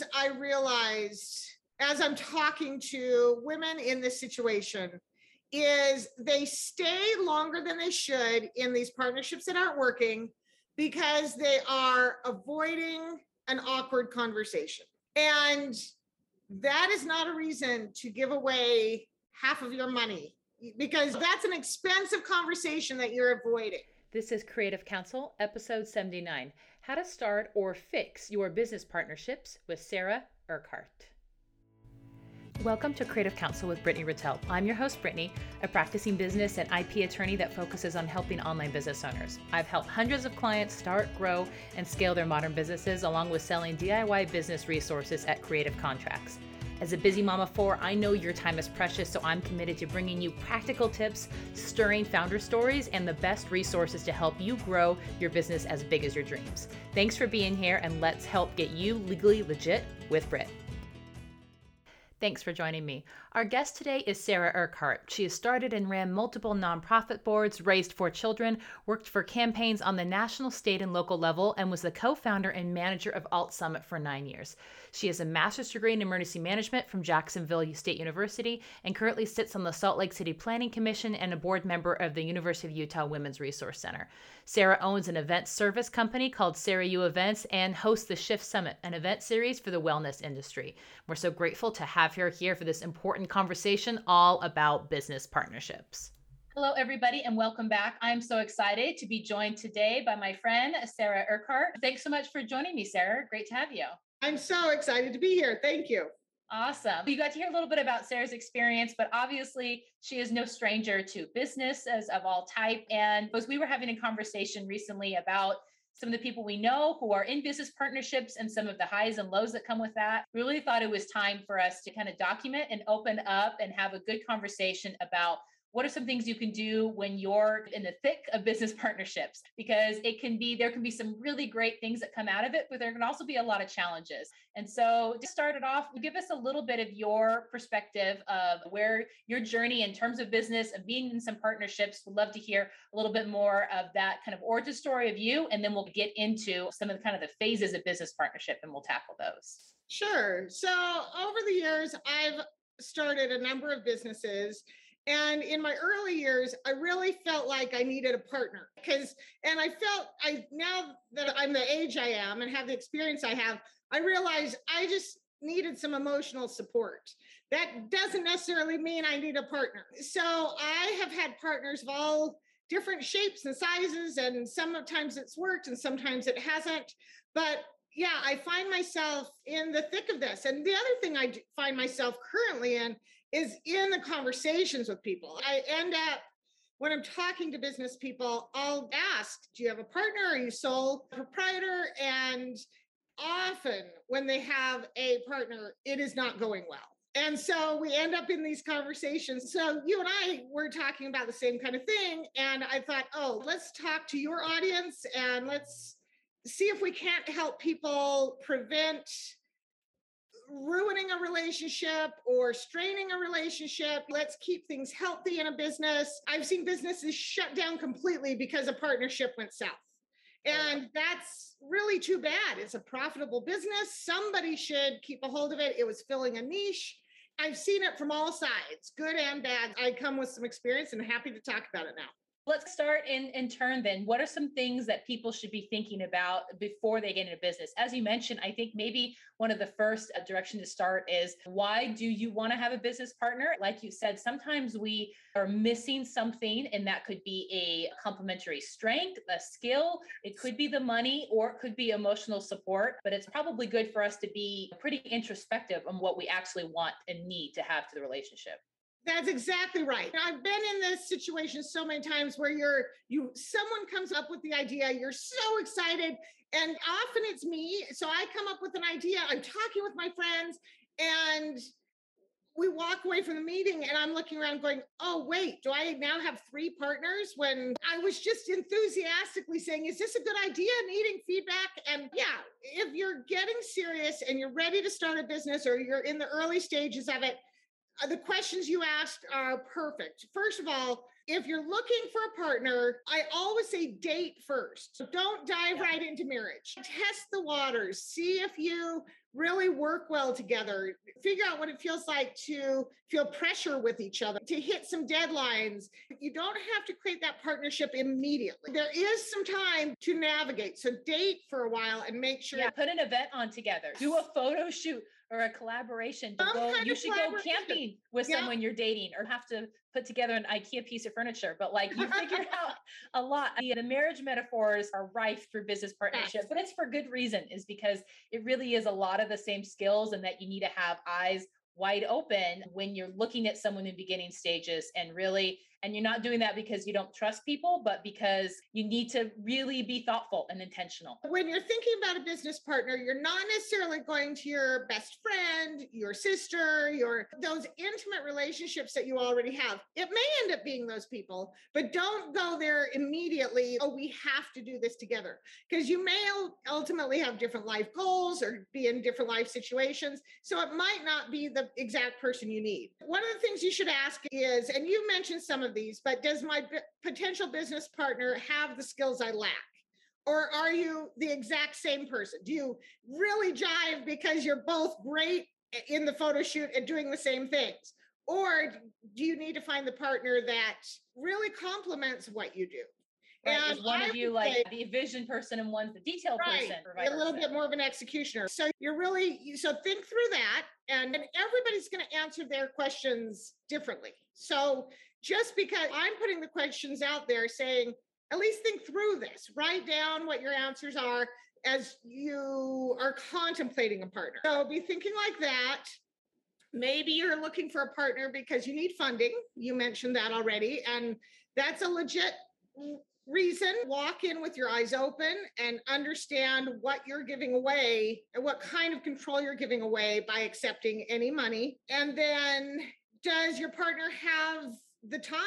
things I realized as I'm talking to women in this situation is they stay longer than they should in these partnerships that aren't working because they are avoiding an awkward conversation. And that is not a reason to give away half of your money, because that's an expensive conversation that you're avoiding. This is Creative Counsel, episode 79, How to Start or Fix Your Business Partnerships with Sarah Urquhart. Welcome to Creative Counsel with Brittany Rittell. I'm your host, Brittany, a practicing business and IP attorney that focuses on helping online business owners. I've helped hundreds of clients start, grow, and scale their modern businesses, along with selling DIY business resources at Creative Contracts. As a busy mom of four, I know your time is precious, so I'm committed to bringing you practical tips, stirring founder stories, and the best resources to help you grow your business as big as your dreams. Thanks for being here, and let's help get you legally legit with Britt. Thanks for joining me. Our guest today is Sarah Urquhart. She has started and ran multiple nonprofit boards, raised four children, worked for campaigns on the national, state, and local level, and was the co-founder and manager of Alt Summit for 9 years. She has a master's degree in emergency management from Jacksonville State University and currently sits on the Salt Lake City Planning Commission and a board member of the University of Utah Women's Resource Center. Sarah owns an event service company called Sarah U Events and hosts the Shift Summit, an event series for the wellness industry. We're so grateful to have her here for this important conversation all about business partnerships. Hello, everybody, and welcome back. I'm so excited to be joined today by my friend, Sarah Urquhart. Thanks so much for joining me, Sarah. Great to have you. I'm so excited to be here. Thank you. Awesome. You got to hear a little bit about Sarah's experience, but obviously she is no stranger to businesses of all type. And because we were having a conversation recently about some of the people we know who are in business partnerships and some of the highs and lows that come with that, we really thought it was time for us to kind of document and open up and have a good conversation about what are some things you can do when you're in the thick of business partnerships, because there can be some really great things that come out of it, but there can also be a lot of challenges. And so to start it off, give us a little bit of your perspective of where your journey in terms of business and being in some partnerships. We'd love to hear a little bit more of that kind of origin story of you, and then we'll get into some of the kind of the phases of business partnership and we'll tackle those. Sure. So over the years, I've started a number of businesses. And in my early years, I really felt like I needed a partner now that I'm the age I am and have the experience I have, I realized I just needed some emotional support. That doesn't necessarily mean I need a partner. So I have had partners of all different shapes and sizes, and sometimes it's worked and sometimes it hasn't. But yeah, I find myself in the thick of this. And the other thing I find myself currently in is in the conversations with people. I end up, when I'm talking to business people, I'll ask, do you have a partner? Are you sole proprietor? And often when they have a partner, it is not going well. And so we end up in these conversations. So you and I were talking about the same kind of thing. And I thought, let's talk to your audience and let's see if we can't help people prevent ruining a relationship or straining a relationship. Let's keep things healthy in a business. I've seen businesses shut down completely because a partnership went south. And that's really too bad. It's a profitable business. Somebody should keep a hold of it. It was filling a niche. I've seen it from all sides, good and bad. I come with some experience and happy to talk about it now. Let's start in turn then. What are some things that people should be thinking about before they get into business? As you mentioned, I think maybe one of the first direction to start is, why do you want to have a business partner? Like you said, sometimes we are missing something, and that could be a complementary strength, a skill. It could be the money, or it could be emotional support, but it's probably good for us to be pretty introspective on what we actually want and need to have to the relationship. That's exactly right. I've been in this situation so many times where someone comes up with the idea, you're so excited, and often it's me. So I come up with an idea, I'm talking with my friends, and we walk away from the meeting and I'm looking around going, oh, wait, do I now have three partners? When I was just enthusiastically saying, is this a good idea? Needing feedback. And yeah, if you're getting serious and you're ready to start a business or you're in the early stages of it, the questions you asked are perfect. First of all, if you're looking for a partner, I always say date first. Don't dive right into marriage. Test the waters. See if you really work well together, figure out what it feels like to feel pressure with each other, to hit some deadlines. You don't have to create that partnership immediately. There is some time to navigate. So date for a while and make sure. Yeah, put an event on together. Do a photo shoot or a collaboration. You should go camping with someone you're dating or have to put together an IKEA piece of furniture. But like you figure out a lot. I mean, the marriage metaphors are rife through business partnerships, but it's for good reason, is because it really is a lot of the same skills, and that you need to have eyes wide open when you're looking at someone in beginning stages, and you're not doing that because you don't trust people, but because you need to really be thoughtful and intentional. When you're thinking about a business partner, you're not necessarily going to your best friend, your sister, those intimate relationships that you already have. It may end up being those people, but don't go there immediately. Oh, we have to do this together, because you may ultimately have different life goals or be in different life situations. So it might not be the exact person you need. One of the things you should ask is, and you mentioned some of these, but does my potential business partner have the skills I lack? Or are you the exact same person? Do you really jive because you're both great in the photo shoot and doing the same things? Or do you need to find the partner that really complements what you do? Right. Is one of you like the vision person and one's the detail person? A little bit more of an executioner. So you're really, think through that, and everybody's going to answer their questions differently. So just because I'm putting the questions out there saying, at least think through this, write down what your answers are as you are contemplating a partner. So be thinking like that. Maybe you're looking for a partner because you need funding. You mentioned that already. And that's a legit reason. Walk in with your eyes open and understand what you're giving away and what kind of control you're giving away by accepting any money. And then, does your partner have the time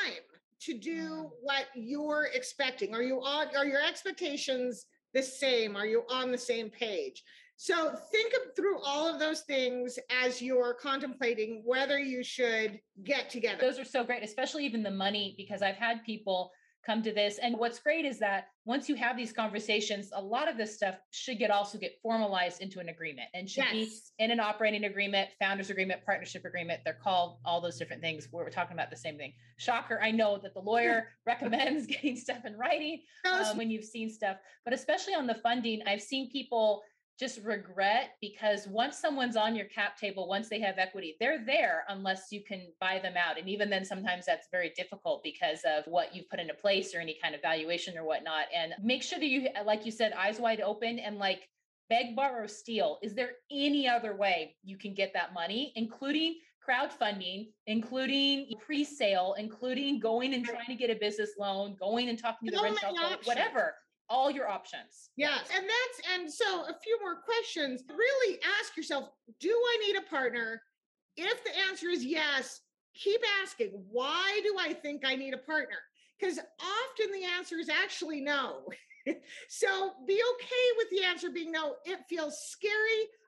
to do what you're expecting? Are your expectations the same? Are you on the same page? So think through all of those things as you're contemplating whether you should get together. Those are so great, especially even the money, because I've had people come to this. And what's great is that once you have these conversations, a lot of this stuff should get formalized into an agreement, and should be in an operating agreement, founder's agreement, partnership agreement. They're called all those different things. We're talking about the same thing. Shocker. I know that the lawyer recommends getting stuff in writing when you've seen stuff, but especially on the funding, I've seen people just regret, because once someone's on your cap table, once they have equity, they're there unless you can buy them out. And even then, sometimes that's very difficult because of what you've put into place or any kind of valuation or whatnot. And make sure that you, like you said, eyes wide open and like beg, borrow, steal. Is there any other way you can get that money, including crowdfunding, including pre-sale, including going and trying to get a business loan, going and talking to the rent shelter, whatever. All your options. Yes. And so a few more questions. Really ask yourself, do I need a partner? If the answer is yes, keep asking, why do I think I need a partner? Because often the answer is actually no. So be okay with the answer being no. It feels scary.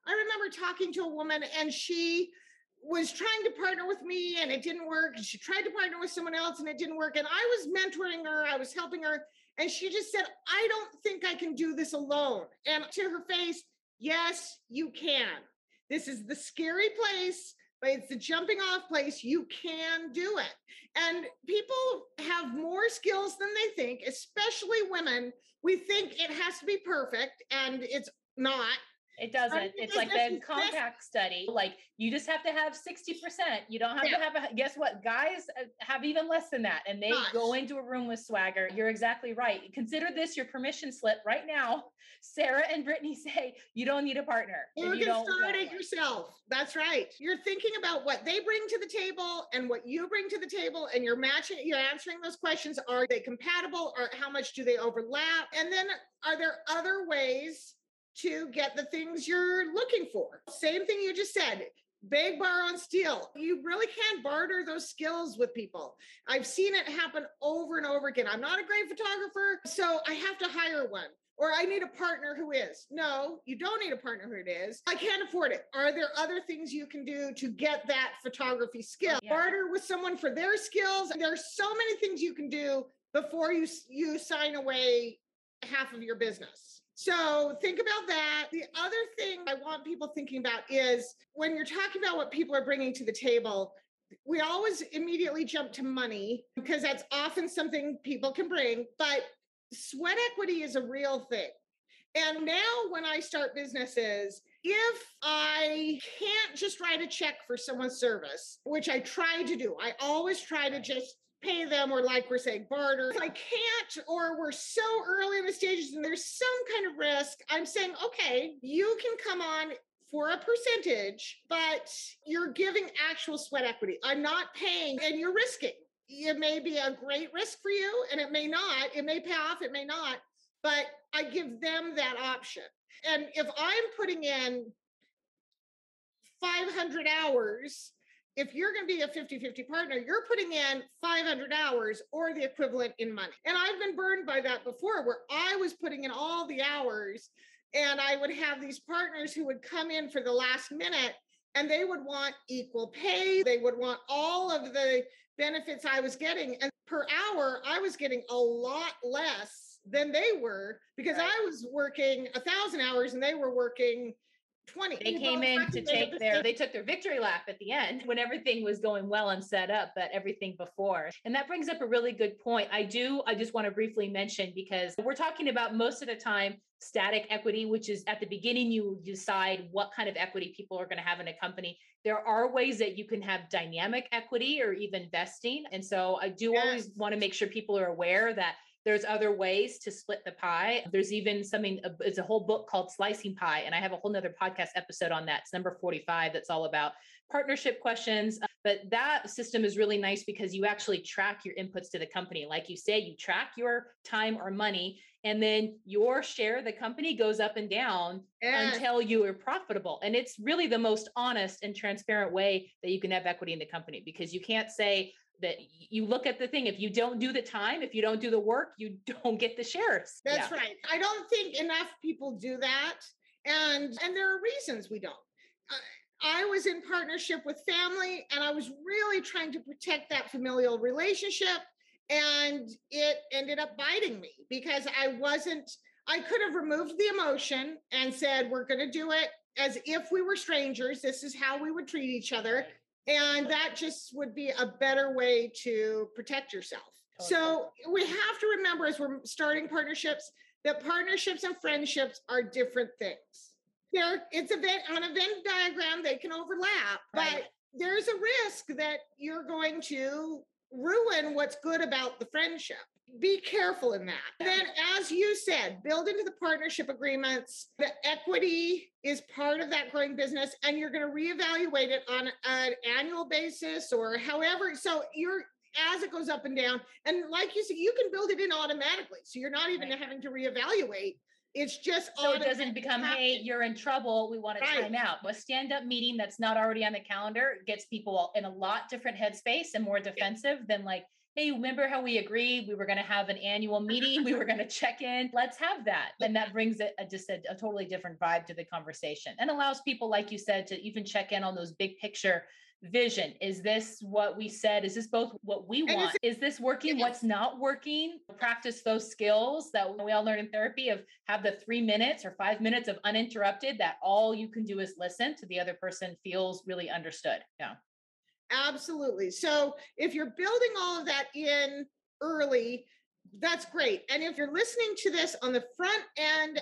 I remember talking to a woman, and she was trying to partner with me and it didn't work. She tried to partner with someone else and it didn't work. And I was mentoring her. I was helping her. And she just said, I don't think I can do this alone. And to her face, yes, you can. This is the scary place, but it's the jumping off place. You can do it. And people have more skills than they think, especially women. We think it has to be perfect, and it's not. It doesn't. It's like the compact study. Like you just have to have 60%. You don't have to have guess what? Guys have even less than that. And they go into a room with swagger. You're exactly right. Consider this your permission slip right now. Sarah and Brittany say, you don't need a partner. You can start it yourself. That's right. You're thinking about what they bring to the table and what you bring to the table. And you're answering those questions. Are they compatible, or how much do they overlap? And then are there other ways to get the things you're looking for? Same thing you just said, beg, borrow, and steal. You really can't barter those skills with people. I've seen it happen over and over again. I'm not a great photographer, so I have to hire one. Or I need a partner who is. No, you don't need a partner who it is. I can't afford it. Are there other things you can do to get that photography skill? Barter with someone for their skills. There are so many things you can do before you sign away half of your business. So think about that. The other thing I want people thinking about is when you're talking about what people are bringing to the table, we always immediately jump to money because that's often something people can bring, but sweat equity is a real thing. And now when I start businesses, if I can't just write a check for someone's service, which I try to do, I always try to just pay them, or like we're saying, barter. If I can't, or we're so early in the stages and there's some kind of risk, I'm saying, okay, you can come on for a percentage, but you're giving actual sweat equity. I'm not paying and you're risking. It may be a great risk for you and it may not. It may pay off, it may not, but I give them that option. And if I'm putting in 500 hours, if you're going to be a 50-50 partner, you're putting in 500 hours or the equivalent in money. And I've been burned by that before, where I was putting in all the hours and I would have these partners who would come in for the last minute and they would want equal pay. They would want all of the benefits I was getting. And per hour, I was getting a lot less than they were because I was working 1,000 hours and they were working 20. They came in to take they took their victory lap at the end when everything was going well and set up, but everything before. And that brings up a really good point. I just want to briefly mention, because we're talking about most of the time static equity, which is at the beginning, you decide what kind of equity people are going to have in a company. There are ways that you can have dynamic equity or even vesting. And so I do always want to make sure people are aware that there's other ways to split the pie. There's even something, it's a whole book called Slicing Pie. And I have a whole nother podcast episode on that. It's number 45. That's all about partnership questions. But that system is really nice because you actually track your inputs to the company. Like you say, you track your time or money, and then your share of the company goes up and down until you are profitable. And it's really the most honest and transparent way that you can have equity in the company, because you can't say that you look at the thing. If you don't do the time, if you don't do the work, you don't get the shares. That's right. I don't think enough people do that. And there are reasons we don't. I was in partnership with family and I was really trying to protect that familial relationship. And it ended up biting me because I could have removed the emotion and said, we're going to do it as if we were strangers. This is how we would treat each other. And that just would be a better way to protect yourself. So we have to remember, as we're starting partnerships, that partnerships and friendships are different things. It's a bit on a Venn diagram, they can overlap, but there's a risk that you're going to ruin what's good about the friendship. Be careful in that. Then, as you said, build into the partnership agreements. The equity is part of that growing business, and you're going to reevaluate it on an annual basis or however. So as it goes up and down, and like you said, you can build it in automatically. So you're not even having to reevaluate. It's just so it doesn't become, hey, you're in trouble, we want to time out. A stand-up meeting that's not already on the calendar gets people in a lot different headspace and more defensive than like, hey, remember how we agreed we were going to have an annual meeting? We were going to check in. Let's have that. And that brings a totally different vibe to the conversation, and allows people, like you said, to even check in on those big picture vision. Is this what we said? Is this both what we want? Is this working? What's not working? Practice those skills that we all learn in therapy of have the 3 minutes or 5 minutes of uninterrupted, that all you can do is listen to the other person, feels really understood. Yeah, absolutely. So if you're building all of that in early, that's great. And if you're listening to this on the front end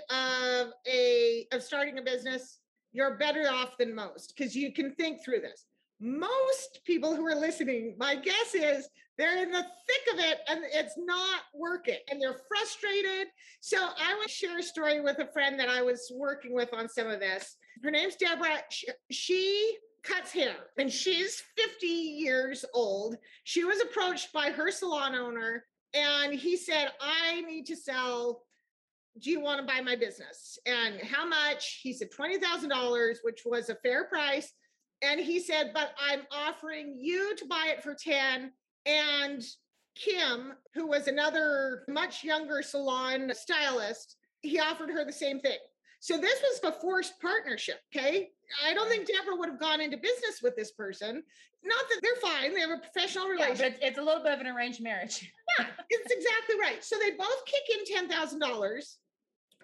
of starting a business, you're better off than most, because you can think through this. Most people who are listening, my guess is they're in the thick of it and it's not working and they're frustrated. So I want to share a story with a friend that I was working with on some of this. Her name's Deborah. She cuts hair and she's 50 years old. She was approached by her salon owner and he said, I need to sell. Do you want to buy my business? And how much? He said $20,000, which was a fair price. And he said, but I'm offering you to buy it for 10. And Kim, who was another much younger salon stylist, he offered her the same thing. So this was a forced partnership, okay? I don't think Deborah would have gone into business with this person. Not that they're fine. They have a professional relationship. But it's a little bit of an arranged marriage. Yeah, it's exactly right. So they both kick in $10,000.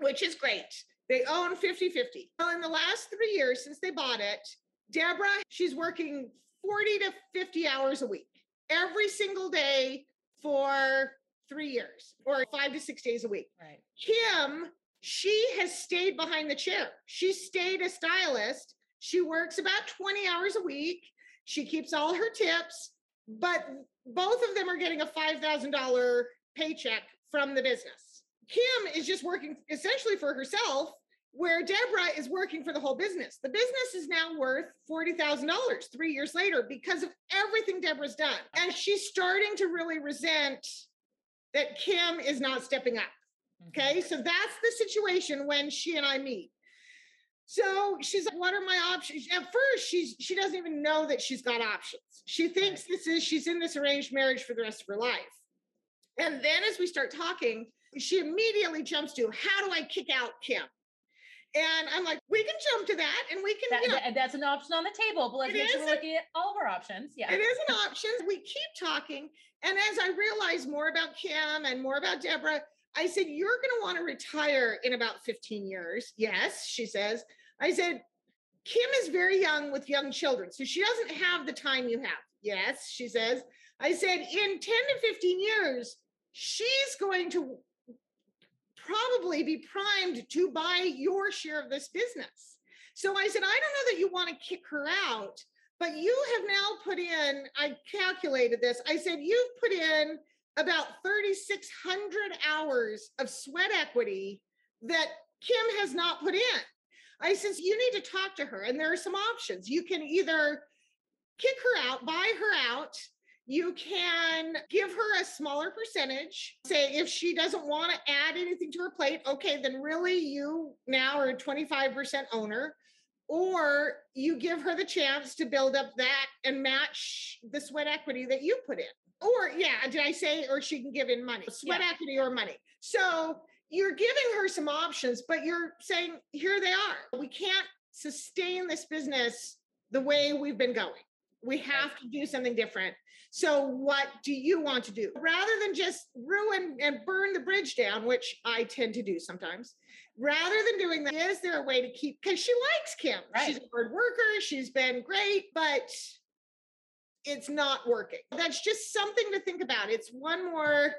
which is great. They own 50-50. Well, in the last 3 years since they bought it, Deborah, she's working 40 to 50 hours a week, every single day for 3 years or 5 to 6 days a week. Right. Kim, she has stayed behind the chair. She stayed a stylist. She works about 20 hours a week. She keeps all her tips, but both of them are getting a $5,000 paycheck from the business. Kim is just working essentially for herself, where Deborah is working for the whole business. The business is now worth $40,000 3 years later because of everything Deborah's done. And she's starting to really resent that Kim is not stepping up. Okay, so that's the situation when she and I meet. So she's like, what are my options? At first, she doesn't even know that she's got options. She thinks she's in this arranged marriage for the rest of her life. And then as we start talking, she immediately jumps to, how do I kick out Kim? And I'm like, we can jump to that and we can, that's an option on the table, but let's make sure we're looking at all of our options. Yeah, it is an option. We keep talking. And as I realize more about Kim and more about Deborah, I said, you're going to want to retire in about 15 years. Yes, she says. I said, Kim is very young with young children, so she doesn't have the time you have. Yes, she says. I said, in 10 to 15 years, she's going to probably be primed to buy your share of this business. So I said, I don't know that you want to kick her out, but you have now put in, I calculated this. I said, you've put in about 3,600 hours of sweat equity that Kim has not put in. I said, you need to talk to her. And there are some options. You can either kick her out, buy her out. You can give her a smaller percentage. Say, if she doesn't want to add anything to her plate, okay, then really you now are a 25% owner. Or you give her the chance to build up that and match the sweat equity that you put in. Or, or she can give in money, sweat equity or money. So you're giving her some options, but you're saying, here they are. We can't sustain this business the way we've been going. We have to do something different. So what do you want to do? Rather than just ruin and burn the bridge down, which I tend to do sometimes, rather than doing that, is there a way to keep, because she likes Kim. Right. She's a hard worker. She's been great, but it's not working. That's just something to think about. It's one more,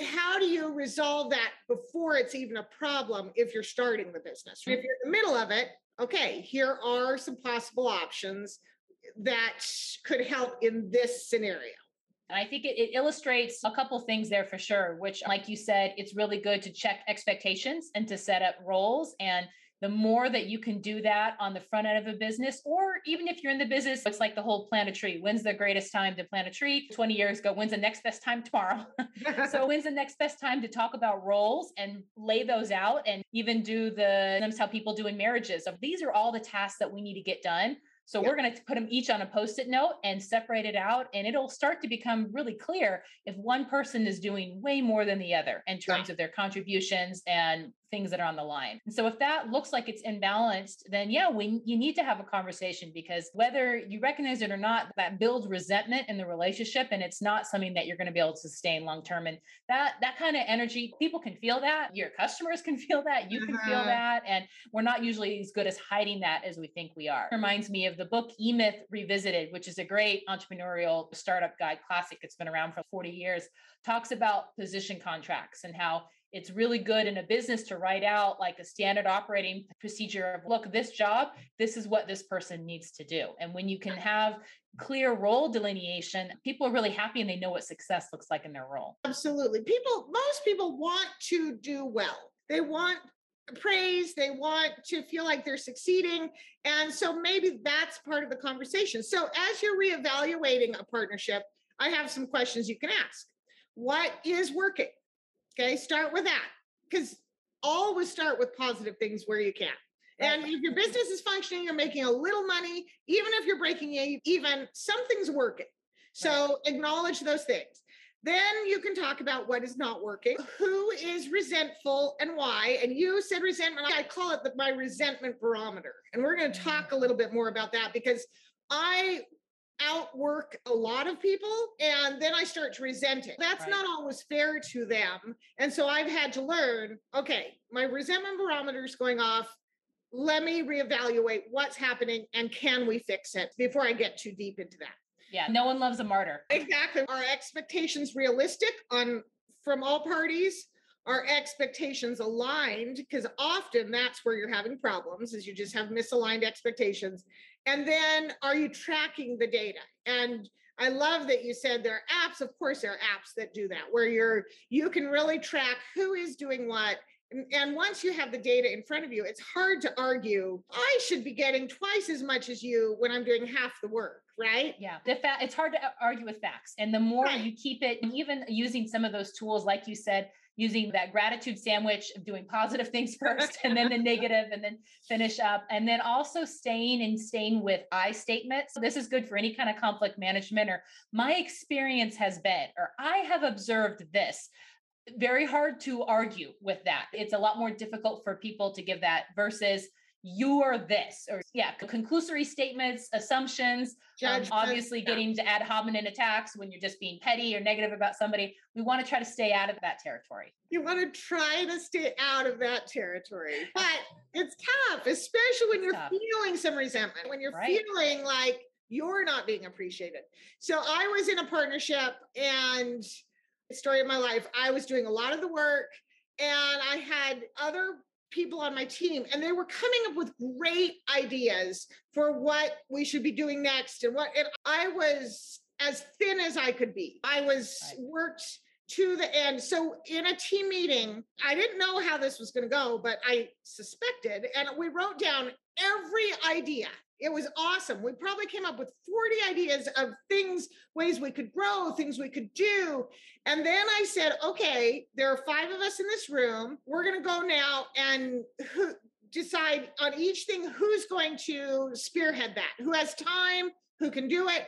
how do you resolve that before it's even a problem if you're starting the business? If you're in the middle of it, okay, here are some possible options that could help in this scenario. And I think it illustrates a couple things there for sure, which, like you said, it's really good to check expectations and to set up roles. And the more that you can do that on the front end of a business, or even if you're in the business, it's like the whole plant a tree. When's the greatest time to plant a tree? 20 years ago, when's the next best time tomorrow? So when's the next best time to talk about roles and lay those out, and even do that's how people do in marriages. So these are all the tasks that we need to get done. So we're going to put them each on a Post-it note and separate it out. And it'll start to become really clear if one person is doing way more than the other in terms of their contributions and things that are on the line. And so if that looks like it's imbalanced, then you need to have a conversation, because whether you recognize it or not, that builds resentment in the relationship. And it's not something that you're going to be able to sustain long-term. And that kind of energy, people can feel that. Your customers can feel that. You can feel that. And we're not usually as good as hiding that as we think we are. It reminds me of the book E-Myth Revisited, which is a great entrepreneurial startup guide classic. It's been around for 40 years, talks about position contracts and how it's really good in a business to write out like a standard operating procedure of, look, this job, this is what this person needs to do. And when you can have clear role delineation, people are really happy and they know what success looks like in their role. Absolutely. Most people want to do well. They want praise. They want to feel like they're succeeding. And so maybe that's part of the conversation. So as you're reevaluating a partnership, I have some questions you can ask. What is working? Okay, start with that, because always start with positive things where you can. And if your business is functioning, you're making a little money, even if you're breaking even, something's working. So acknowledge those things. Then you can talk about what is not working, who is resentful and why. And you said resentment. I call it my resentment barometer. And we're going to talk a little bit more about that, because I outwork a lot of people, and then I start to resent it. That's right. Not always fair to them. And so I've had to learn, okay, my resentment barometer is going off. Let me reevaluate what's happening and can we fix it before I get too deep into that. Yeah, no one loves a martyr. Exactly. Are expectations realistic from all parties? Are expectations aligned? Because often that's where you're having problems, is you just have misaligned expectations. And then are you tracking the data? And I love that you said there are apps. Of course, there are apps that do that, where you can really track who is doing what. And once you have the data in front of you, it's hard to argue, I should be getting twice as much as you when I'm doing half the work, right? Yeah, it's hard to argue with facts. And the more you keep it, even using some of those tools, like you said, using that gratitude sandwich of doing positive things first and then the negative and then finish up. And then also staying with I statements. So this is good for any kind of conflict management, or my experience has been, or I have observed this. Very hard to argue with that. It's a lot more difficult for people to give that versus you are this, or conclusory statements, assumptions, obviously getting to ad hominem attacks when you're just being petty or negative about somebody. We want to try to stay out of that territory. You want to try to stay out of that territory, but it's tough, especially when feeling some resentment, when you're feeling like you're not being appreciated. So I was in a partnership, and story of my life, I was doing a lot of the work, and I had other people on my team, and they were coming up with great ideas for what we should be doing next. And I was as thin as I could be. I was worked to the end. So in a team meeting, I didn't know how this was going to go, but I suspected, and we wrote down every idea. It was awesome. We probably came up with 40 ideas of things, ways we could grow, things we could do. And then I said, okay, there are 5 of us in this room. We're going to go now and decide on each thing, who's going to spearhead that, who has time, who can do it.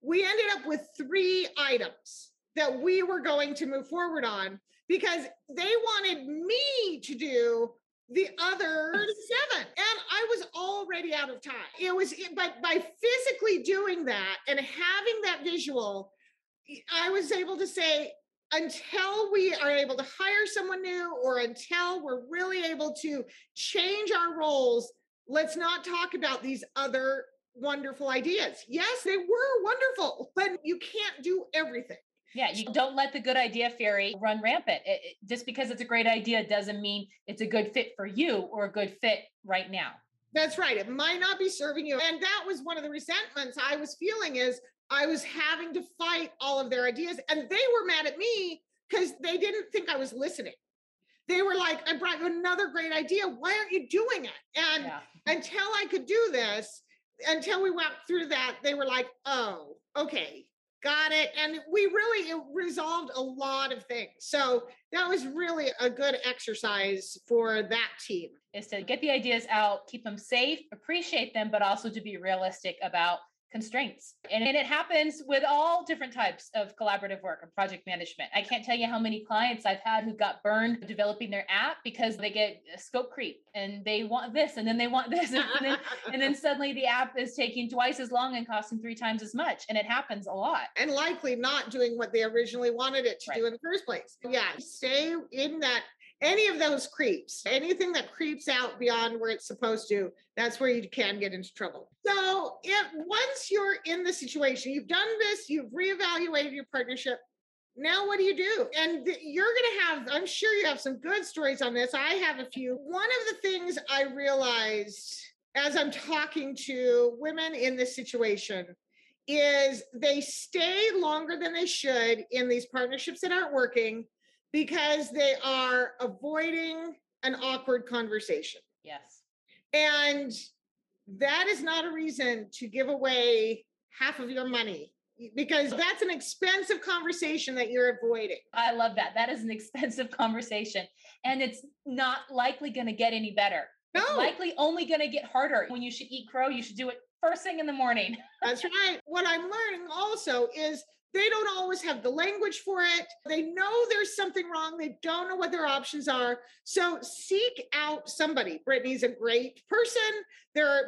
We ended up with 3 items that we were going to move forward on, because they wanted me to do the other 7. And I was already out of time. It was, but by physically doing that and having that visual, I was able to say, until we are able to hire someone new, or until we're really able to change our roles, let's not talk about these other wonderful ideas. Yes, they were wonderful, but you can't do everything. Yeah, you don't let the good idea fairy run rampant. Just because it's a great idea doesn't mean it's a good fit for you or a good fit right now. That's right. It might not be serving you. And that was one of the resentments I was feeling, is I was having to fight all of their ideas. And they were mad at me because they didn't think I was listening. They were like, I brought you another great idea. Why aren't you doing it? And until I could do this, until we went through that, they were like, oh, okay. Got it. And we really resolved a lot of things. So that was really a good exercise for that team. Is to get the ideas out, keep them safe, appreciate them, but also to be realistic about constraints. And it happens with all different types of collaborative work and project management. I can't tell you how many clients I've had who got burned developing their app because they get scope creep, and they want this, and then they want this. And then suddenly the app is taking twice as long and costing 3 times as much. And it happens a lot. And likely not doing what they originally wanted it to do in the first place. Yeah. Stay in that. Any of those creeps, anything that creeps out beyond where it's supposed to, that's where you can get into trouble. So once you're in the situation, you've done this, you've reevaluated your partnership. Now, what do you do? And you're going to have, I'm sure you have some good stories on this. I have a few. One of the things I realized as I'm talking to women in this situation is they stay longer than they should in these partnerships that aren't working, because they are avoiding an awkward conversation. Yes. And that is not a reason to give away half of your money, because that's an expensive conversation that you're avoiding. I love that. That is an expensive conversation, and it's not likely going to get any better. No. It's likely only going to get harder. When you should eat crow, you should do it first thing in the morning. That's right. What I'm learning also is They don't always have the language for it. They know there's something wrong. They don't know what their options are. So seek out somebody. Brittany's a great person.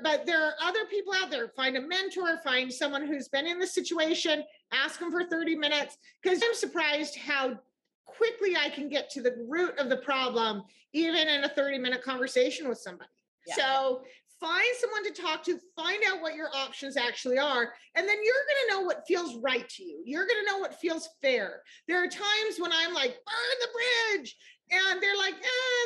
But there are other people out there. Find a mentor, find someone who's been in the situation, ask them for 30 minutes. Because I'm surprised how quickly I can get to the root of the problem, even in a 30-minute conversation with somebody. Yeah. So find someone to talk to, find out what your options actually are, and then you're going to know what feels right to you. You're going to know what feels fair. There are times when I'm like, burn the bridge. And they're like,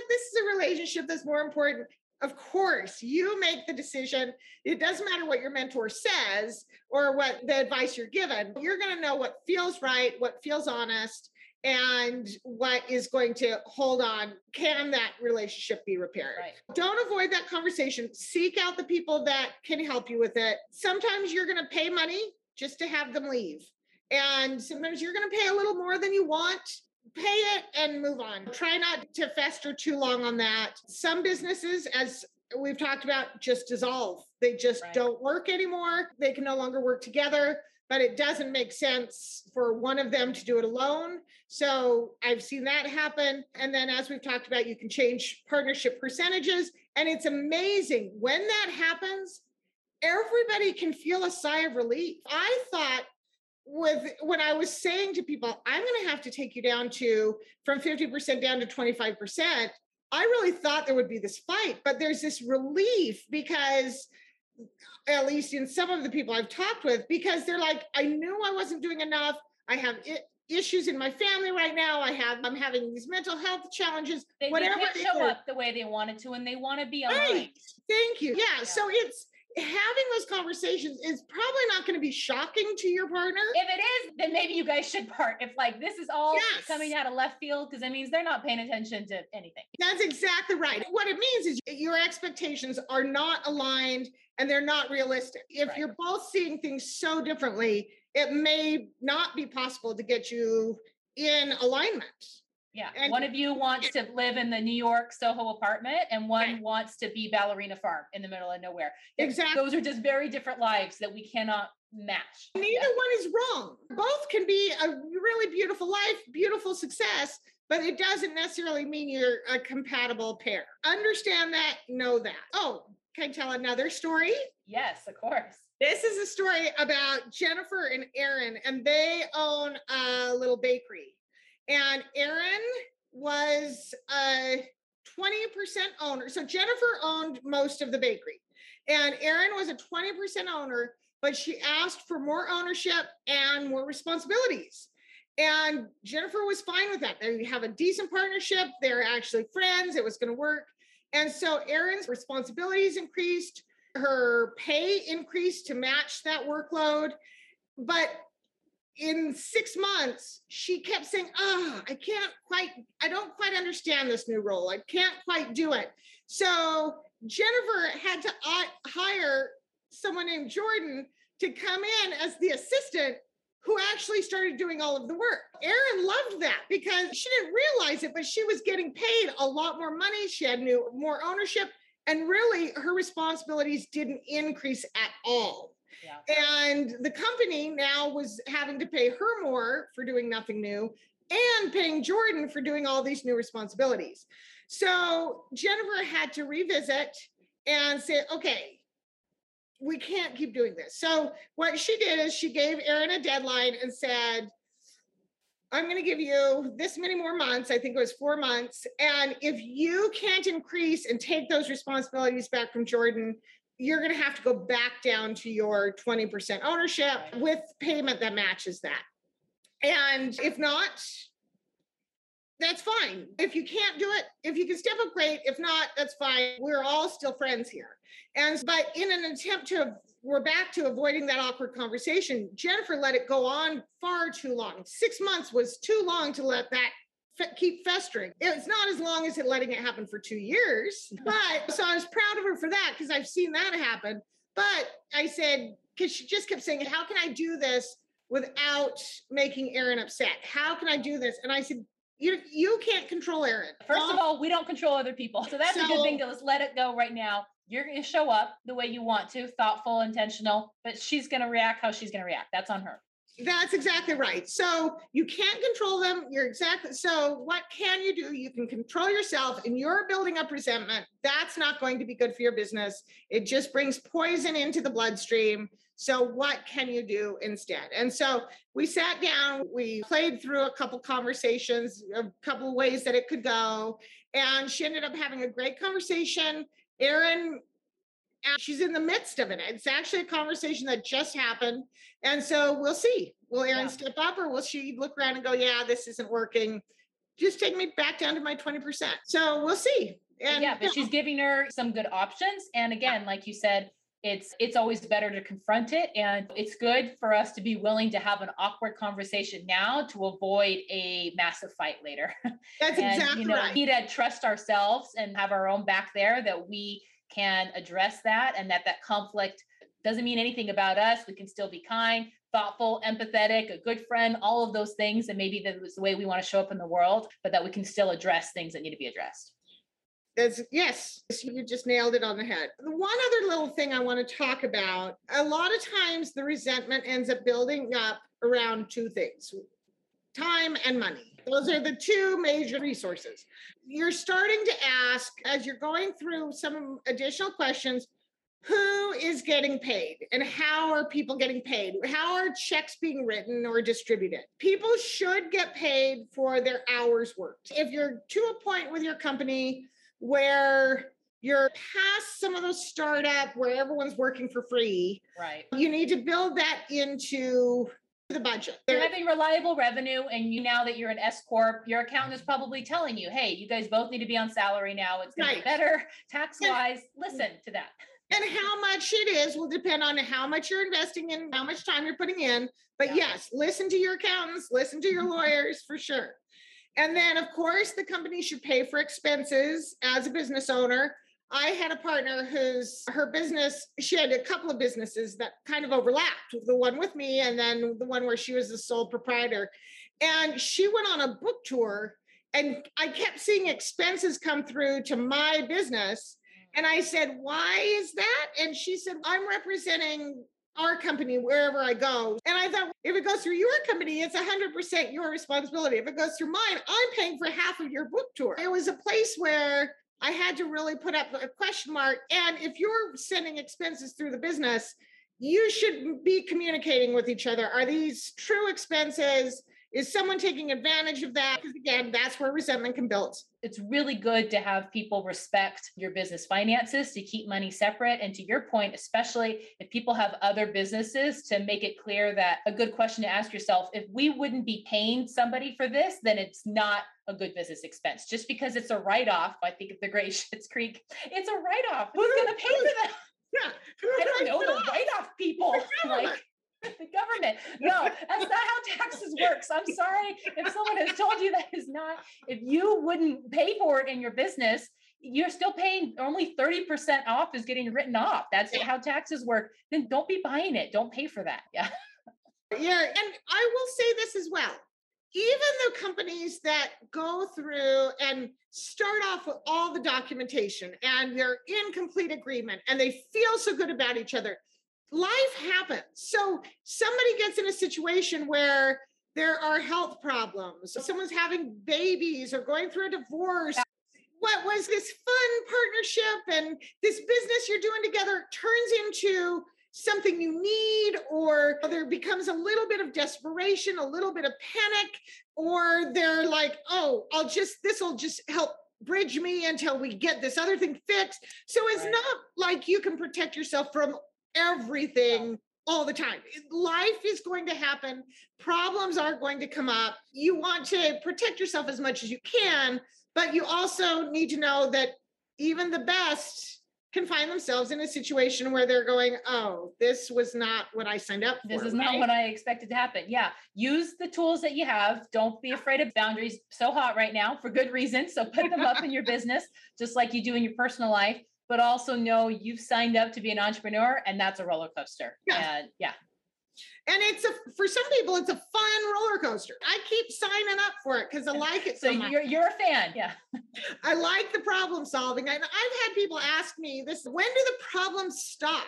this is a relationship that's more important. Of course, you make the decision. It doesn't matter what your mentor says or what the advice you're given. You're going to know what feels right, what feels honest, and what is going to hold on. Can that relationship be repaired? Right. Don't avoid that conversation. Seek out the people that can help you with it. Sometimes you're going to pay money just to have them leave. And sometimes you're going to pay a little more than you want. Pay it and move on. Try not to fester too long on that. Some businesses, as we've talked about, just dissolve. They just don't work anymore. They can no longer work together, but it doesn't make sense for one of them to do it alone. So I've seen that happen. And then as we've talked about, you can change partnership percentages. And it's amazing when that happens, everybody can feel a sigh of relief. I thought when I was saying to people, I'm going to have to take you down to from 50% down to 25%. I really thought there would be this fight, but there's this relief because, at least in some of the people I've talked with, because they're like, I knew I wasn't doing enough. I have issues in my family right now. I'm having these mental health challenges. They didn't show up the way they wanted to, and they want to be aligned. Thank you. Yeah. So it's having those conversations is probably not going to be shocking to your partner. If it is, then maybe you guys should part. If like this is all coming out of left field, because that means they're not paying attention to anything. That's exactly right. What it means is your expectations are not aligned and they're not realistic. If you're both seeing things so differently, it may not be possible to get you in alignment. Yeah. And one of you wants to live in the New York Soho apartment and one wants to be Ballerina Farm in the middle of nowhere. Exactly. Those are just very different lives that we cannot match. Neither one is wrong. Both can be a really beautiful life, beautiful success, but it doesn't necessarily mean you're a compatible pair. Understand that, know that. Oh, can I tell another story? Yes, of course. This is a story about Jennifer and Aaron, and they own a little bakery. And Aaron was a 20% owner. So Jennifer owned most of the bakery. And Aaron was a 20% owner, but she asked for more ownership and more responsibilities. And Jennifer was fine with that. They have a decent partnership. They're actually friends. It was going to work. And so Aaron's responsibilities increased. Her pay increased to match that workload. But in 6 months, she kept saying, I don't quite understand this new role. I can't quite do it. So Jennifer had to hire someone named Jordan to come in as the assistant who actually started doing all of the work. Erin loved that because she didn't realize it, but she was getting paid a lot more money. She had more ownership, and really her responsibilities didn't increase at all. Yeah. And the company now was having to pay her more for doing nothing new and paying Jordan for doing all these new responsibilities. So Jennifer had to revisit and say, okay, we can't keep doing this. So what she did is she gave Aaron a deadline and said, I'm going to give you this many more months. I think it was 4 months. And if you can't increase and take those responsibilities back from Jordan, you're going to have to go back down to your 20% ownership with payment that matches that. And if not, that's fine. If you can't do it, if you can step up, great. If not, that's fine. We're all still friends here. But in an attempt we're back to avoiding that awkward conversation, Jennifer let it go on far too long. 6 months was too long to let that keep festering. It's not as long as letting it happen for 2 years. But so I was proud of her for that because I've seen that happen. But I said, because she just kept saying, how can I do this without making Aaron upset? How can I do this? And I said, you can't control Aaron. First of all, we don't control other people. So that's a good thing to just let it go right now. You're going to show up the way you want to, thoughtful, intentional, but she's going to react how she's going to react. That's on her. That's exactly right. So you can't control them. So what can you do? You can control yourself, and you're building up resentment. That's not going to be good for your business. It just brings poison into the bloodstream. So what can you do instead? And so we sat down, we played through a couple conversations, a couple of ways that it could go. And she ended up having a great conversation. Erin, she's in the midst of it. It's actually a conversation that just happened. And so we'll see. Will Erin step up, or will she look around and go, yeah, this isn't working. Just take me back down to my 20%. So we'll see. And yeah, but she's giving her some good options. And again, like you said, it's always better to confront it. And it's good for us to be willing to have an awkward conversation now to avoid a massive fight later. That's exactly right. We need to trust ourselves and have our own back there, that we can address that, and that conflict doesn't mean anything about us. We can still be kind, thoughtful, empathetic, a good friend, all of those things. And maybe that was the way we want to show up in the world, but that we can still address things that need to be addressed. Yes, you just nailed it on the head. The one other little thing I want to talk about, a lot of times the resentment ends up building up around two things: time and money. Those are the two major resources. You're starting to ask, as you're going through some additional questions, who is getting paid and how are people getting paid? How are checks being written or distributed? People should get paid for their hours worked. If you're to a point with your company where you're past some of those startup where everyone's working for free, right? You need to build that into the budget. You're having reliable revenue, and now that you're an S Corp, your accountant is probably telling you, hey, you guys both need to be on salary now. It's going to be better tax-wise. Listen to that. And how much it is will depend on how much you're investing in, how much time you're putting in. But yes, listen to your accountants, listen to your lawyers for sure. And then, of course, the company should pay for expenses as a business owner. I had a partner her business, she had a couple of businesses that kind of overlapped, the one with me and then the one where she was the sole proprietor. And she went on a book tour, and I kept seeing expenses come through to my business. And I said, why is that? And she said, I'm representing our company wherever I go. And I thought, if it goes through your company, it's 100% your responsibility. If it goes through mine, I'm paying for half of your book tour. It was a place where I had to really put up a question mark. And if you're sending expenses through the business, you should be communicating with each other. Are these true expenses? Is someone taking advantage of that? Because again, that's where resentment can build. It's really good to have people respect your business finances, to keep money separate. And to your point, especially if people have other businesses, to make it clear that a good question to ask yourself, if we wouldn't be paying somebody for this, then it's not a good business expense. Just because it's a write-off, I think of the great Schitt's Creek, it's a write-off. Who's going to pay for that? Yeah. I don't know the write-off people. Like, the government. No, that's not how taxes works. I'm sorry if someone has told you that is not. If you wouldn't pay for it in your business, you're still paying. Only 30% off is getting written off. That's how taxes work. Then don't be buying it. Don't pay for that. Yeah. And I will say this as well. Even the companies that go through and start off with all the documentation and they're in complete agreement and they feel so good about each other, life happens. So somebody gets in a situation where there are health problems. Someone's having babies or going through a divorce. What was this fun partnership and this business you're doing together turns into something you need, or there becomes a little bit of desperation, a little bit of panic, or they're like, oh, this'll just help bridge me until we get this other thing fixed. So it's not like you can protect yourself from everything all the time. Life is going to happen. Problems are going to come up. You want to protect yourself as much as you can, but you also need to know that even the best can find themselves in a situation where they're going, oh, this was not what I signed up for. This is not what I expected to happen. Yeah. Use the tools that you have. Don't be afraid of boundaries. So hot right now for good reason. So put them up in your business, just like you do in your personal life. But also know you've signed up to be an entrepreneur, and that's a roller coaster. Yeah. And for some people, it's a fun roller coaster. I keep signing up for it because I like it so much. You're a fan. Yeah. I like the problem solving. And I've had people ask me this, when do the problems stop?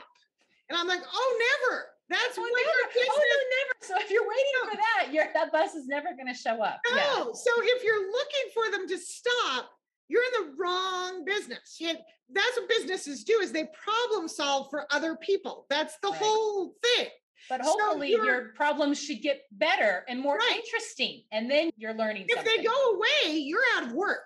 And I'm like, oh, never. That's when never. So if you're waiting for that, that bus is never going to show up. No. Yeah. So if you're looking for them to stop, you're in the wrong business. That's what businesses do, is they problem solve for other people. That's the whole thing. But hopefully your problems should get better and more interesting. And then you're learning something. If they go away, you're out of work.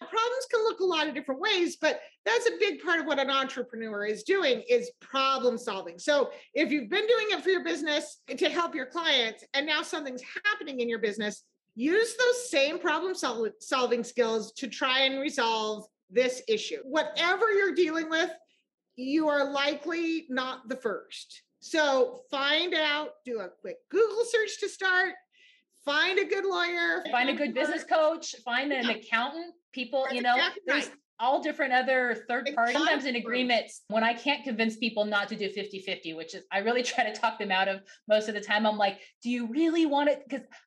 Problems can look a lot of different ways, but that's a big part of what an entrepreneur is doing, is problem solving. So if you've been doing it for your business to help your clients, and now something's happening in your business, use those same problem solving skills to try and resolve this issue. Whatever you're dealing with, you are likely not the first. So find out, do a quick Google search to start, find a good lawyer, find a good business coach, find an accountant. People, you know, there's all different other third parties. Sometimes in agreements, when I can't convince people not to do 50-50, which is, I really try to talk them out of most of the time. I'm like, do you really want it?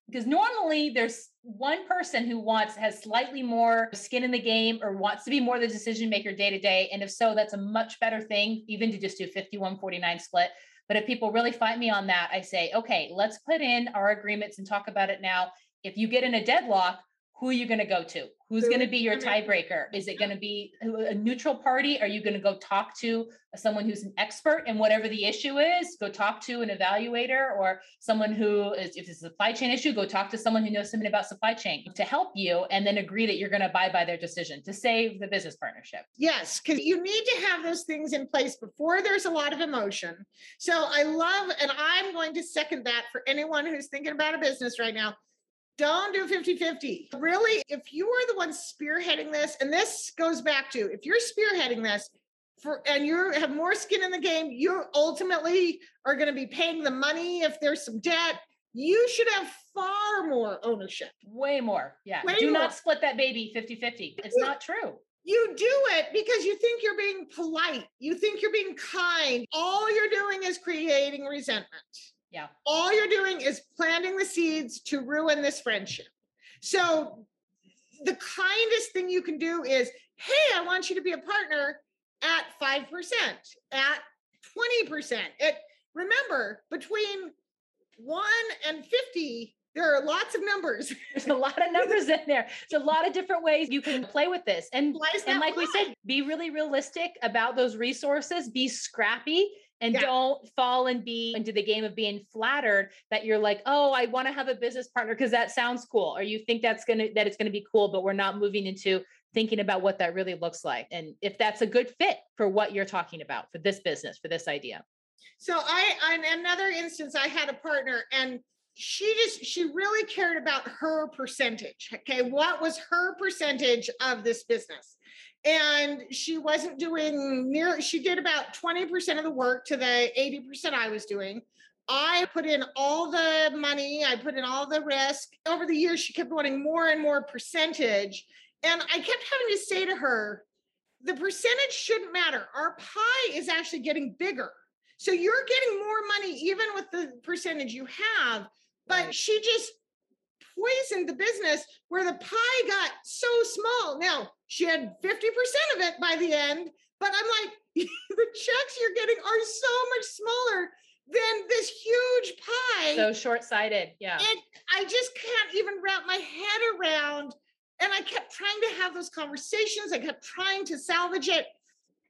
Because normally there's one person who has slightly more skin in the game or wants to be more the decision maker day to day. And if so, that's a much better thing, even to just do 51-49 split. But if people really fight me on that, I say, okay, let's put in our agreements and talk about it now. If you get in a deadlock, who are you going to go to? Who's going to be your tiebreaker? Is it going to be a neutral party? Are you going to go talk to someone who's an expert in whatever the issue is? Go talk to an evaluator, or someone who is, if it's a supply chain issue, go talk to someone who knows something about supply chain to help you, and then agree that you're going to abide by their decision to save the business partnership. Yes, because you need to have those things in place before there's a lot of emotion. So I love, and I'm going to second that for anyone who's thinking about a business right now. Don't do 50-50. Really, if you are the one spearheading this, and this goes back to, if you're spearheading this and you have more skin in the game, you ultimately are going to be paying the money. If there's some debt, you should have far more ownership. Way more. Yeah. Not split that baby 50-50. It's not true. You do it because you think you're being polite. You think you're being kind. All you're doing is creating resentment. Yeah. All you're doing is planting the seeds to ruin this friendship. So the kindest thing you can do is, hey, I want you to be a partner at 5%, at 20%. Remember, between 1 and 50, there are lots of numbers. There's a lot of numbers in there. There's a lot of different ways you can play with this. And like we said, be really realistic about those resources. Be scrappy. And don't fall and be into the game of being flattered that you're like, oh, I want to have a business partner because that sounds cool. Or you think that it's going to be cool, but we're not moving into thinking about what that really looks like. And if that's a good fit for what you're talking about, for this business, for this idea. So in another instance, I had a partner and she really cared about her percentage. Okay. What was her percentage of this business? And she wasn't doing she did about 20% of the work to the 80% I was doing. I put in all the money. I put in all the risk. Over the years, she kept wanting more and more percentage. And I kept having to say to her, the percentage shouldn't matter. Our pie is actually getting bigger. So you're getting more money, even with the percentage you have, but she just poisoned the business where the pie got so small. Now she had 50% of it by the end, but I'm like, the checks you're getting are so much smaller than this huge pie. So short-sighted. Yeah. And I just can't even wrap my head around. And I kept trying to have those conversations. I kept trying to salvage it.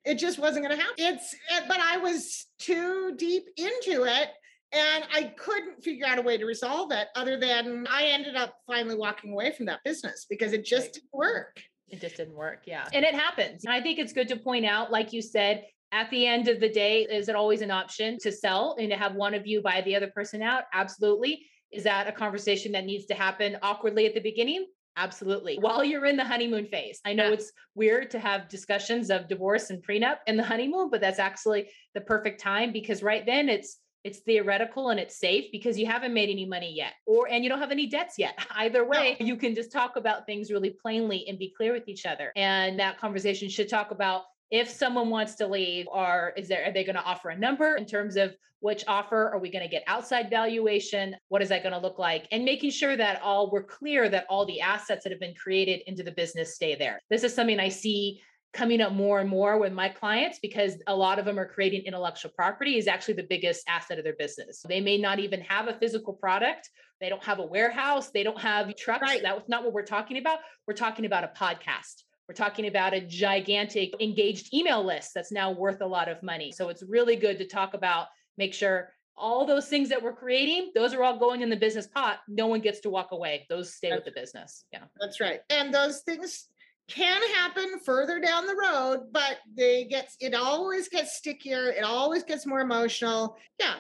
It just wasn't going to happen. But I was too deep into it and I couldn't figure out a way to resolve it other than I ended up finally walking away from that business because it just didn't work. It just didn't work. Yeah. And it happens. And I think it's good to point out, like you said, at the end of the day, is it always an option to sell and to have one of you buy the other person out? Absolutely. Is that a conversation that needs to happen awkwardly at the beginning? Absolutely. While you're in the honeymoon phase. I know it's weird to have discussions of divorce and prenup in the honeymoon, but that's actually the perfect time because right then it's theoretical and it's safe because you haven't made any money yet, and you don't have any debts yet. Either way, you can just talk about things really plainly and be clear with each other. And that conversation should talk about if someone wants to leave, are they going to offer a number in terms of which offer? Are we going to get outside valuation? What is that going to look like? And making sure that we're clear that all the assets that have been created into the business stay there. This is something I see coming up more and more with my clients, because a lot of them are creating intellectual property is actually the biggest asset of their business. They may not even have a physical product. They don't have a warehouse. They don't have trucks. Right. That's not what we're talking about. We're talking about a podcast. We're talking about a gigantic engaged email list that's now worth a lot of money. So it's really good to talk about, make sure all those things that we're creating, those are all going in the business pot. No one gets to walk away. Those stay with the business. Yeah, that's right. And those things can happen further down the road, but it always gets stickier. It always gets more emotional. Yeah.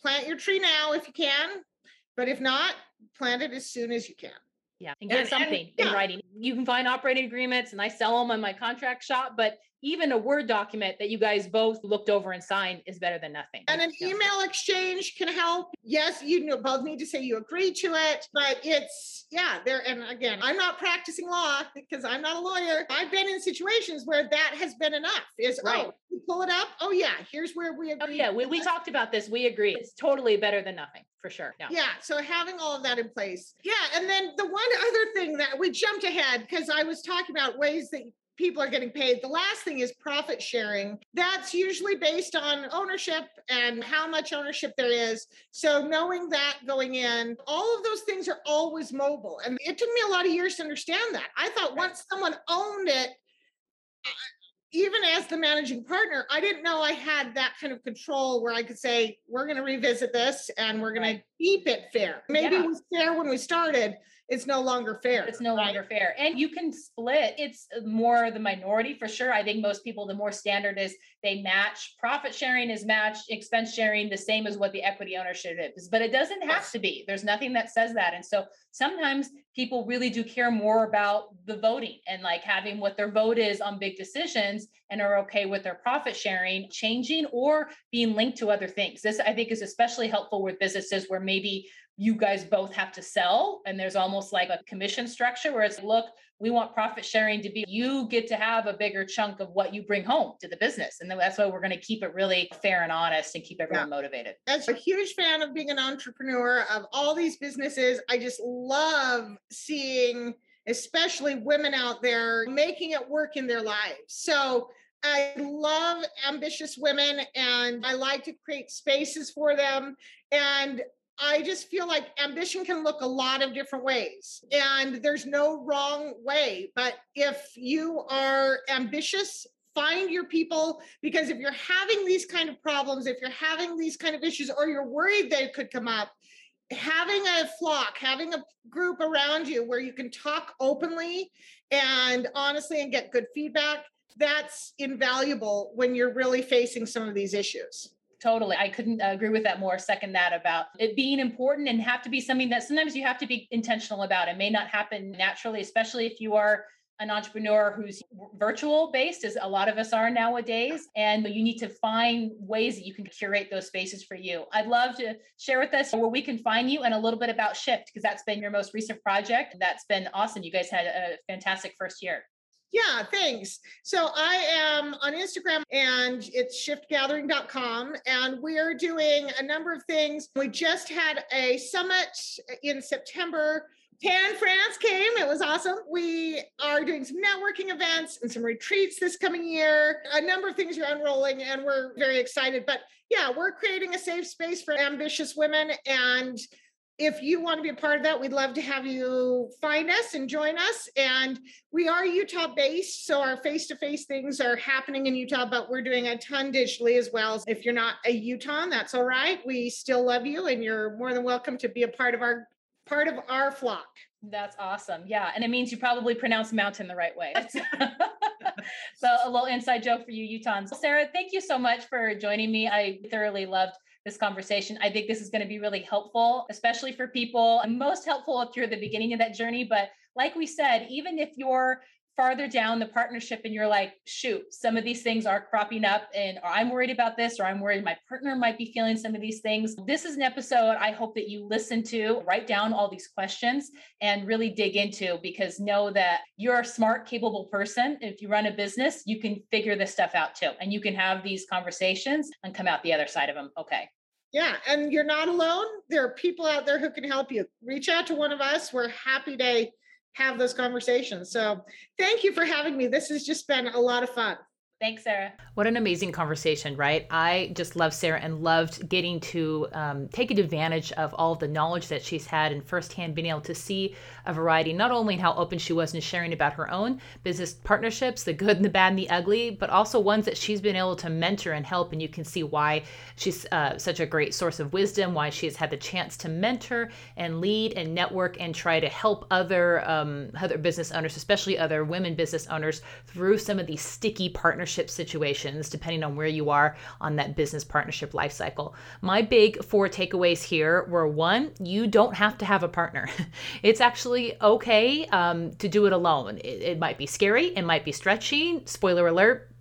Plant your tree now if you can, but if not, plant it as soon as you can. Yeah. And get something in writing. You can find operating agreements, and I sell them in my contract shop, but even a Word document that you guys both looked over and signed is better than nothing. And an email exchange can help. Yes, you both need to say you agree to it, but and again, I'm not practicing law because I'm not a lawyer. I've been in situations where that has been enough. Right. You pull it up. Oh yeah, here's where we agree. Oh yeah, we talked about this. We agree. It's totally better than nothing. For sure. No. Yeah. So having all of that in place. Yeah. And then the one other thing that we jumped ahead, because I was talking about ways that people are getting paid. The last thing is profit sharing. That's usually based on ownership and how much ownership there is. So knowing that going in, all of those things are always mobile. And it took me a lot of years to understand that. I thought once someone owned it, even as the managing partner, I didn't know I had that kind of control where I could say, we're going to revisit this and we're going to keep it fair. Maybe it was fair when we started. It's no longer fair. It's no longer fair. And you can split. It's more the minority for sure. I think most people, the more standard is they match. Profit sharing is matched. Expense sharing, the same as what the equity ownership is. But it doesn't have to be. There's nothing that says that. And so sometimes people really do care more about the voting and like having what their vote is on big decisions and are okay with their profit sharing changing or being linked to other things. This, I think, is especially helpful with businesses where maybe you guys both have to sell and there's almost like a commission structure where it's, look, we want profit sharing to be, you get to have a bigger chunk of what you bring home to the business. And that's why we're going to keep it really fair and honest and keep everyone motivated. As a huge fan of being an entrepreneur of all these businesses, I just love seeing, especially women out there, making it work in their lives. So I love ambitious women and I like to create spaces for them. And I just feel like ambition can look a lot of different ways and there's no wrong way. But if you are ambitious, find your people, because if you're having these kind of problems, if you're having these kind of issues, or you're worried they could come up, having a flock, having a group around you where you can talk openly and honestly and get good feedback, that's invaluable when you're really facing some of these issues. Totally. I couldn't agree with that more. Second that about it being important and have to be something that sometimes you have to be intentional about. It may not happen naturally, especially if you are an entrepreneur who's virtual based, as a lot of us are nowadays. And you need to find ways that you can curate those spaces for you. I'd love to share with us where we can find you and a little bit about Shift, because that's been your most recent project. That's been awesome. You guys had a fantastic first year. Yeah, thanks. So I am on Instagram and it's shiftgathering.com, and we're doing a number of things. We just had a summit in September. Tan France came. It was awesome. We are doing some networking events and some retreats this coming year. A number of things are unrolling and we're very excited. But yeah, we're creating a safe space for ambitious women, and if you want to be a part of that, we'd love to have you find us and join us. And we are Utah-based, so our face-to-face things are happening in Utah, but we're doing a ton digitally as well. If you're not a Utahn, that's all right. We still love you, and you're more than welcome to be a part of our flock. That's awesome. Yeah. And it means you probably pronounce mountain the right way. So a little inside joke for you, Utahns. Sarah, thank you so much for joining me. I thoroughly loved this conversation. I think this is going to be really helpful, especially for people, and most helpful if you're at the beginning of that journey. But like we said, even if you're farther down the partnership and you're like, shoot, some of these things are cropping up and or I'm worried about this, or I'm worried my partner might be feeling some of these things. This is an episode I hope that you listen to, write down all these questions and really dig into, because know that you're a smart, capable person. If you run a business, you can figure this stuff out too. And you can have these conversations and come out the other side of them. Okay. Yeah. And you're not alone. There are people out there who can help you. Reach out to one of us. We're happy to have those conversations. So thank you for having me. This has just been a lot of fun. Thanks, Sarah. What an amazing conversation, right? I just love Sarah and loved getting to take advantage of all of the knowledge that she's had and firsthand being able to see a variety, not only in how open she was in sharing about her own business partnerships, the good and the bad and the ugly, but also ones that she's been able to mentor and help. And you can see why she's such a great source of wisdom, why she's had the chance to mentor and lead and network and try to help other business owners, especially other women business owners, through some of these sticky partnerships. Situations, depending on where you are on that business partnership life cycle. My big 4 takeaways here were: 1, you don't have to have a partner. It's actually okay to do it alone. It might be scary. It might be stretching. Spoiler alert.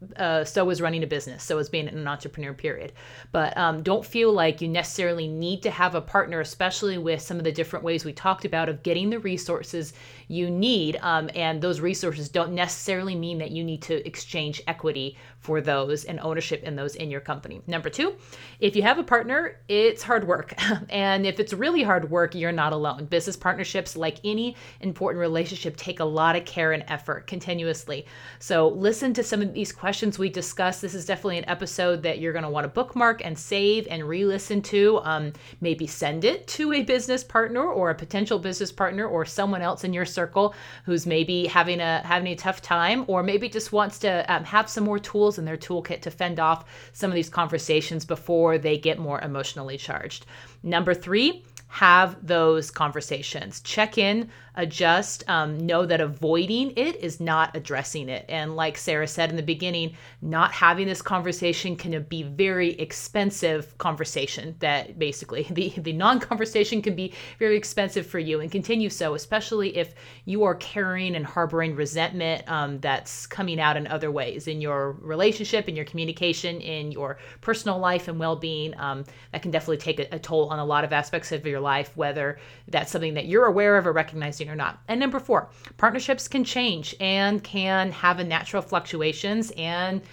So is running a business. So is being an entrepreneur, period. But don't feel like you necessarily need to have a partner, especially with some of the different ways we talked about of getting the resources you need. And those resources don't necessarily mean that you need to exchange equity for those and ownership in those in your company. Number 2, if you have a partner, it's hard work. And if it's really hard work, you're not alone. Business partnerships, like any important relationship, take a lot of care and effort continuously. So listen to some of these questions we discussed. This is definitely an episode that you're going to want to bookmark and save and re-listen to. Maybe send it to a business partner or a potential business partner or someone else in your circle who's maybe having a tough time, or maybe just wants to have some more tools in their toolkit to fend off some of these conversations before they get more emotionally charged. Number 3, have those conversations. Check in, adjust, know that avoiding it is not addressing it. And like Sarah said in the beginning, not having this conversation can be very expensive conversation that basically the non-conversation can be very expensive for you and continue so, especially if you are carrying and harboring resentment that's coming out in other ways in your relationship, in your communication, in your personal life and well-being. That can definitely take a toll on a lot of aspects of your life, whether that's something that you're aware of or recognizing or not. And number 4, partnerships can change and can have a natural fluctuations, and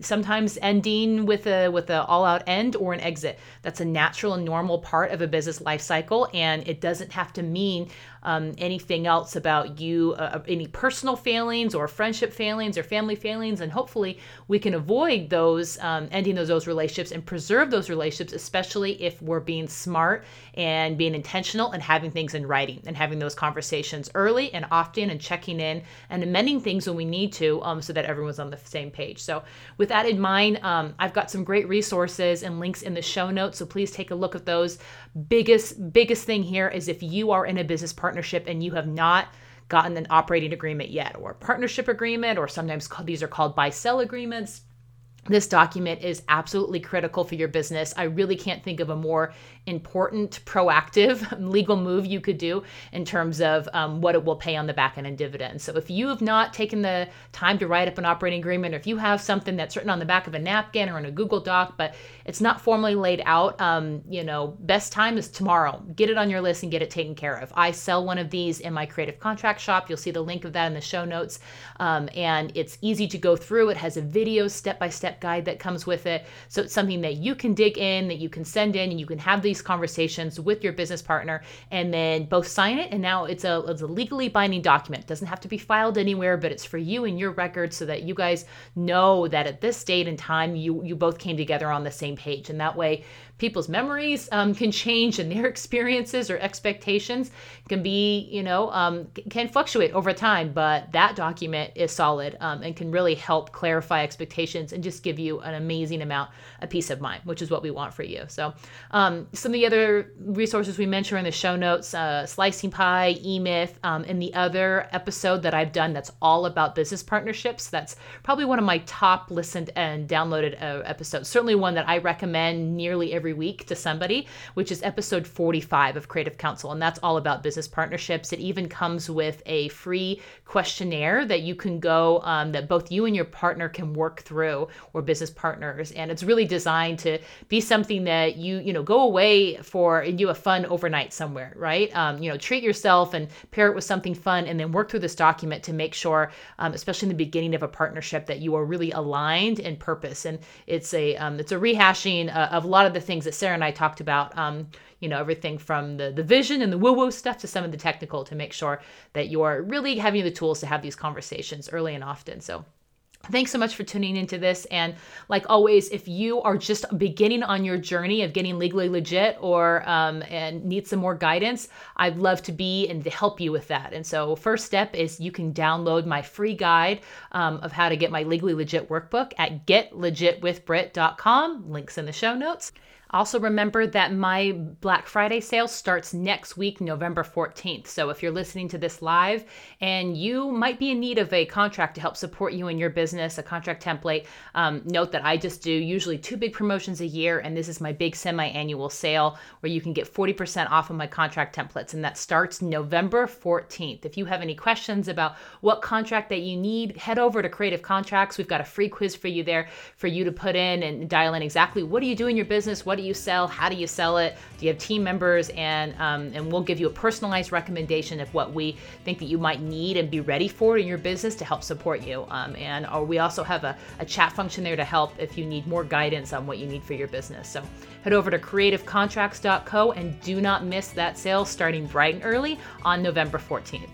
sometimes ending with a all-out end or an exit. That's a natural and normal part of a business life cycle, and it doesn't have to mean anything else about you, any personal failings or friendship failings or family failings. And hopefully we can avoid those, ending those relationships and preserve those relationships, especially if we're being smart and being intentional and having things in writing and having those conversations early and often and checking in and amending things when we need to, so that everyone's on the same page. So with that in mind, I've got some great resources and links in the show notes. So please take a look at those. Biggest thing here is if you are in a business partnership and you have not gotten an operating agreement yet, or a partnership agreement, or sometimes these are called buy-sell agreements, this document is absolutely critical for your business. I really can't think of a more important, proactive legal move you could do in terms of what it will pay on the back end in dividends. So if you have not taken the time to write up an operating agreement, or if you have something that's written on the back of a napkin or in a Google Doc, but it's not formally laid out, best time is tomorrow. Get it on your list and get it taken care of. I sell one of these in my Creative Contract shop. You'll see the link of that in the show notes. And it's easy to go through. It has a video step-by-step guide that comes with it. So it's something that you can dig in, that you can send in, and you can have these conversations with your business partner and then both sign it. And now it's a legally binding document. It doesn't have to be filed anywhere, but it's for you and your records so that you guys know that at this date and time, you both came together on the same page. And that way, people's memories can change, and their experiences or expectations can be, can fluctuate over time, but that document is solid and can really help clarify expectations and just give you an amazing amount of peace of mind, which is what we want for you. So some of the other resources we mentioned in the show notes, Slicing Pie, E-Myth, and the other episode that I've done that's all about business partnerships. That's probably one of my top listened and downloaded episodes, certainly one that I recommend nearly every week to somebody, which is episode 45 of Creative Counsel, and that's all about business partnerships. It even comes with a free questionnaire that you can go, that both you and your partner can work through or business partners. And it's really designed to be something that you go away for and do a fun overnight somewhere, right? Treat yourself and pair it with something fun, and then work through this document to make sure, especially in the beginning of a partnership, that you are really aligned in purpose. And it's a rehashing of a lot of the things that Sarah and I talked about, everything from the vision and the woo-woo stuff to some of the technical, to make sure that you're really having the tools to have these conversations early and often. So thanks so much for tuning into this. And like always, if you are just beginning on your journey of getting legally legit or and need some more guidance, I'd love to be and to help you with that. And so first step is you can download my free guide of how to get my legally legit workbook at getlegitwithbrit.com. Links in the show notes. Also remember that my Black Friday sale starts next week, November 14th. So if you're listening to this live and you might be in need of a contract to help support you in your business, a contract template, note that I just do usually 2 big promotions a year. And this is my big semi-annual sale where you can get 40% off of my contract templates. And that starts November 14th. If you have any questions about what contract that you need, head over to Creative Contracts. We've got a free quiz for you there for you to put in and dial in exactly what do you do in your business? What do you sell? How do you sell it? Do you have team members? And we'll give you a personalized recommendation of what we think that you might need and be ready for in your business to help support you. Or we also have a chat function there to help if you need more guidance on what you need for your business. So head over to creativecontracts.co and do not miss that sale starting bright and early on November 14th.